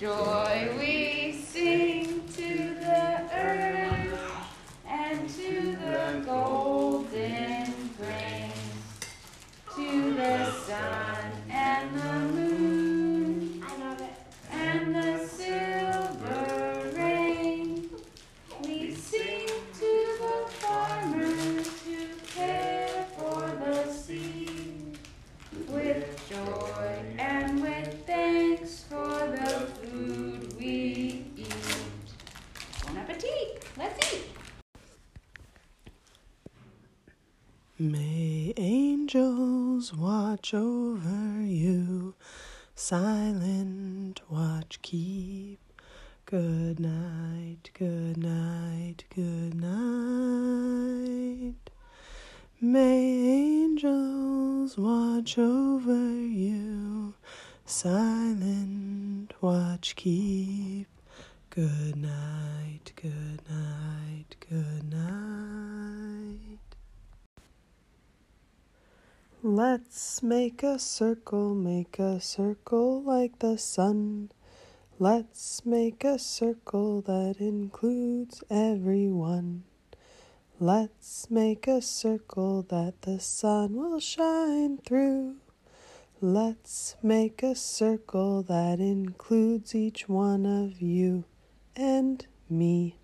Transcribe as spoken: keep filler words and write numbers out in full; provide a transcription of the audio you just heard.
Joy we sing to the earth and to the golden grains, to the sun and the moon and the silver rain. We sing to the farmers who care for the seed with joy and with thanks for the food we eat. Bon appetit! Let's eat! May angels watch over you, silent watch keep. Good night, good night, good night. May angels watch over you, silent watch keep. Good night, good night, good night. Let's make a circle, make a circle like the sun. Let's make a circle that includes everyone. Let's make a circle that the sun will shine through. Let's make a circle that includes each one of you and me.